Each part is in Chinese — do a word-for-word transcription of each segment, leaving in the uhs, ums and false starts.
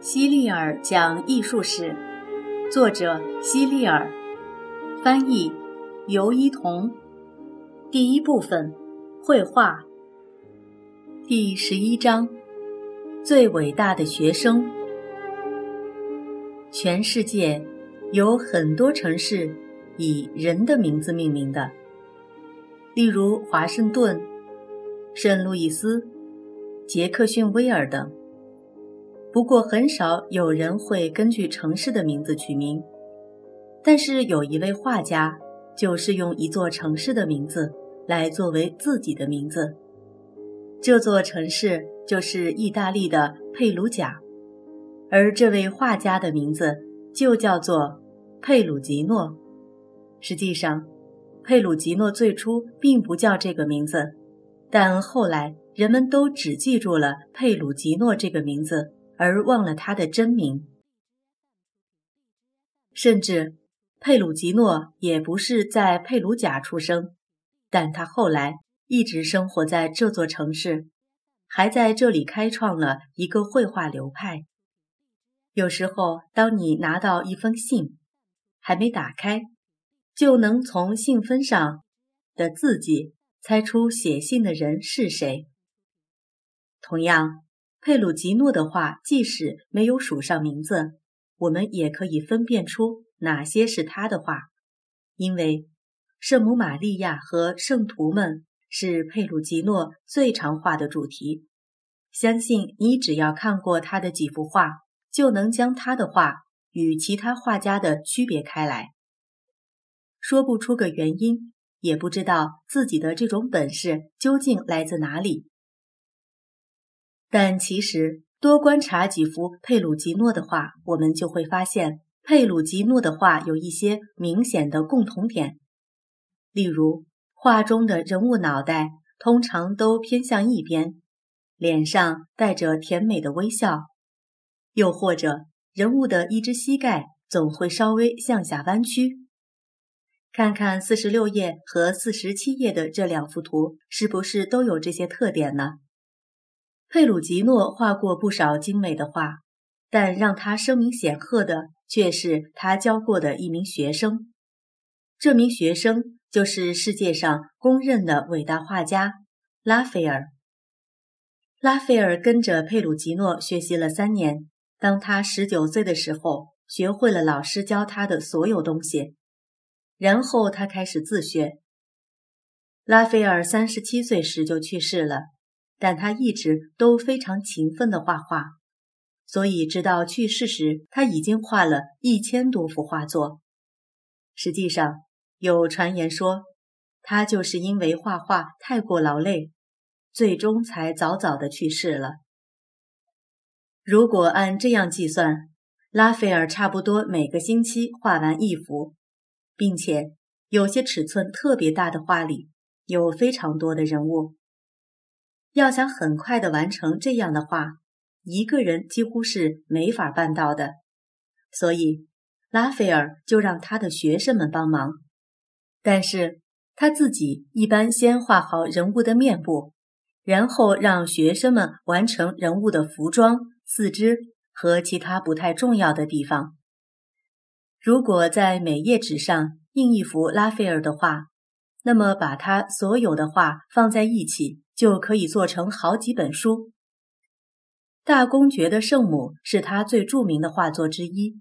希利尔讲艺术史，作者希利尔，翻译尤一彤。第一部分，绘画。第十一章，最伟大的学生。全世界有很多城市以人的名字命名的，例如华盛顿、圣路易斯、杰克逊威尔等。不过很少有人会根据城市的名字取名，但是有一位画家就是用一座城市的名字来作为自己的名字。这座城市就是意大利的佩鲁贾，而这位画家的名字就叫做佩鲁吉诺。实际上，佩鲁吉诺最初并不叫这个名字，但后来人们都只记住了佩鲁吉诺这个名字，而忘了他的真名。甚至佩鲁吉诺也不是在佩鲁贾出生，但他后来一直生活在这座城市，还在这里开创了一个绘画流派。有时候当你拿到一封信还没打开，就能从信封上的字迹猜出写信的人是谁。同样，佩鲁吉诺的画即使没有署上名字，我们也可以分辨出哪些是他的画，因为圣母玛利亚和圣徒们是佩鲁吉诺最常画的主题。相信你只要看过他的几幅画，就能将他的画与其他画家的区别开来。说不出个原因，也不知道自己的这种本事究竟来自哪里。但其实多观察几幅佩鲁吉诺的画，我们就会发现佩鲁吉诺的画有一些明显的共同点。例如，画中的人物脑袋通常都偏向一边，脸上带着甜美的微笑，又或者人物的一只膝盖总会稍微向下弯曲。看看四十六页和四十七页的这两幅图，是不是都有这些特点呢？佩鲁吉诺画过不少精美的画，但让他声名显赫的却是他教过的一名学生。这名学生就是世界上公认的伟大画家拉斐尔。拉斐尔跟着佩鲁吉诺学习了三年，当他十九岁的时候，学会了老师教他的所有东西，然后他开始自学。拉斐尔三十七岁时就去世了，但他一直都非常勤奋地画画，所以直到去世时，他已经画了一千多幅画作。实际上，有传言说，他就是因为画画太过劳累，最终才早早地去世了。如果按这样计算，拉斐尔差不多每个星期画完一幅，并且有些尺寸特别大的画里有非常多的人物。要想很快地完成这样的画，一个人几乎是没法办到的，所以拉斐尔就让他的学生们帮忙。但是他自己一般先画好人物的面部，然后让学生们完成人物的服装、四肢和其他不太重要的地方。如果在每页纸上印一幅拉斐尔的画，那么把他所有的画放在一起，就可以做成好几本书。大公爵的圣母是他最著名的画作之一。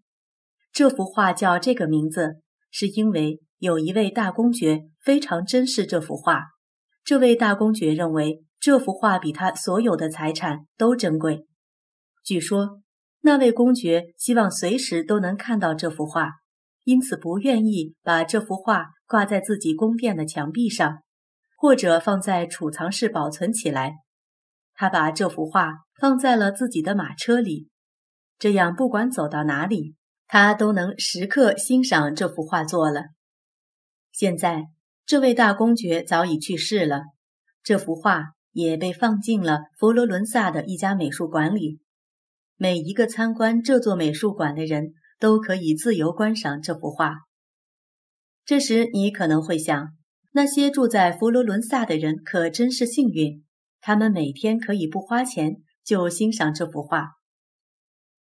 这幅画叫这个名字，是因为有一位大公爵非常珍视这幅画。这位大公爵认为这幅画比他所有的财产都珍贵。据说，那位公爵希望随时都能看到这幅画，因此不愿意把这幅画挂在自己宫殿的墙壁上，或者放在储藏室保存起来。他把这幅画放在了自己的马车里，这样不管走到哪里，他都能时刻欣赏这幅画作了。现在这位大公爵早已去世了，这幅画也被放进了佛罗伦萨的一家美术馆里。每一个参观这座美术馆的人都可以自由观赏这幅画。这时你可能会想，那些住在佛罗伦萨的人可真是幸运，他们每天可以不花钱就欣赏这幅画。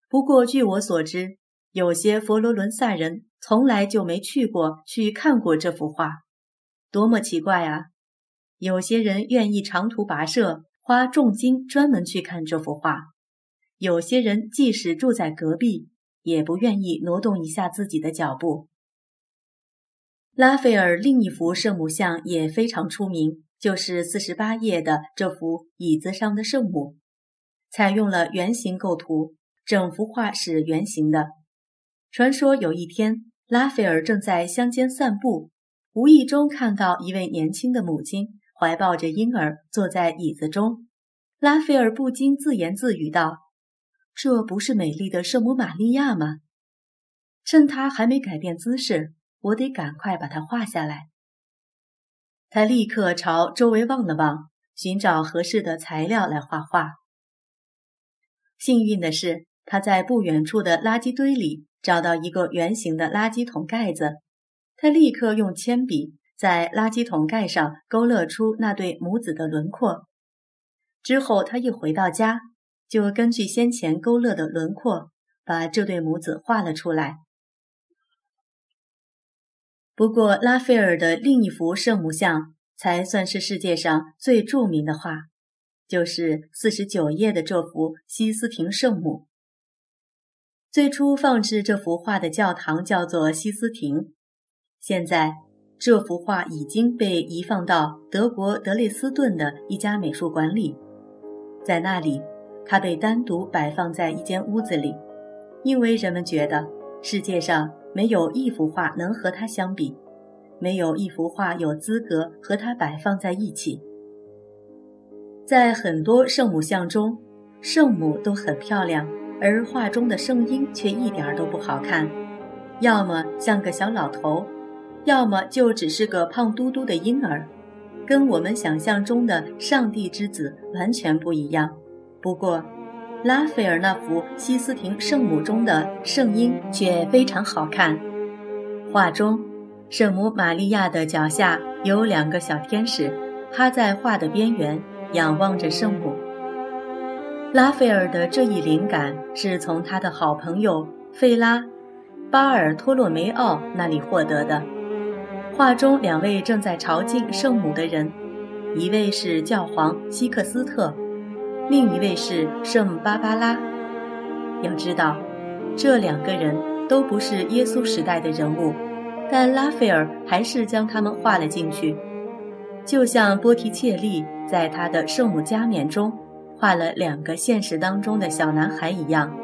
不过据我所知，有些佛罗伦萨人从来就没去过去看过这幅画，多么奇怪啊！有些人愿意长途跋涉，花重金专门去看这幅画；有些人即使住在隔壁，也不愿意挪动一下自己的脚步。拉斐尔另一幅圣母像也非常出名，就是四十八页的这幅椅子上的圣母，采用了圆形构图，整幅画是圆形的。传说有一天，拉斐尔正在乡间散步，无意中看到一位年轻的母亲怀抱着婴儿坐在椅子中。拉斐尔不禁自言自语道：“这不是美丽的圣母玛利亚吗？趁她还没改变姿势，我得赶快把它画下来。”他立刻朝周围望了望，寻找合适的材料来画画。幸运的是，他在不远处的垃圾堆里找到一个圆形的垃圾桶盖子，他立刻用铅笔在垃圾桶盖上勾勒出那对母子的轮廓。之后他一回到家，就根据先前勾勒的轮廓，把这对母子画了出来。不过拉斐尔的另一幅圣母像才算是世界上最著名的画，就是四十九页的这幅西斯廷圣母。最初放置这幅画的教堂叫做西斯廷，现在这幅画已经被移放到德国德累斯顿的一家美术馆里，在那里它被单独摆放在一间屋子里，因为人们觉得世界上没有一幅画能和它相比，没有一幅画有资格和它摆放在一起。在很多圣母像中，圣母都很漂亮，而画中的圣婴却一点都不好看，要么像个小老头，要么就只是个胖嘟嘟的婴儿，跟我们想象中的上帝之子完全不一样。不过拉斐尔那幅西斯廷圣母中的圣婴却非常好看。画中，圣母玛利亚的脚下有两个小天使，趴在画的边缘，仰望着圣母。拉斐尔的这一灵感是从他的好朋友费拉·巴尔托洛梅奥那里获得的。画中两位正在朝觐圣母的人，一位是教皇希克斯特，另一位是圣母芭芭拉。要知道，这两个人都不是耶稣时代的人物，但拉斐尔还是将他们画了进去，就像波提切利在他的《圣母加冕》中画了两个现实当中的小男孩一样。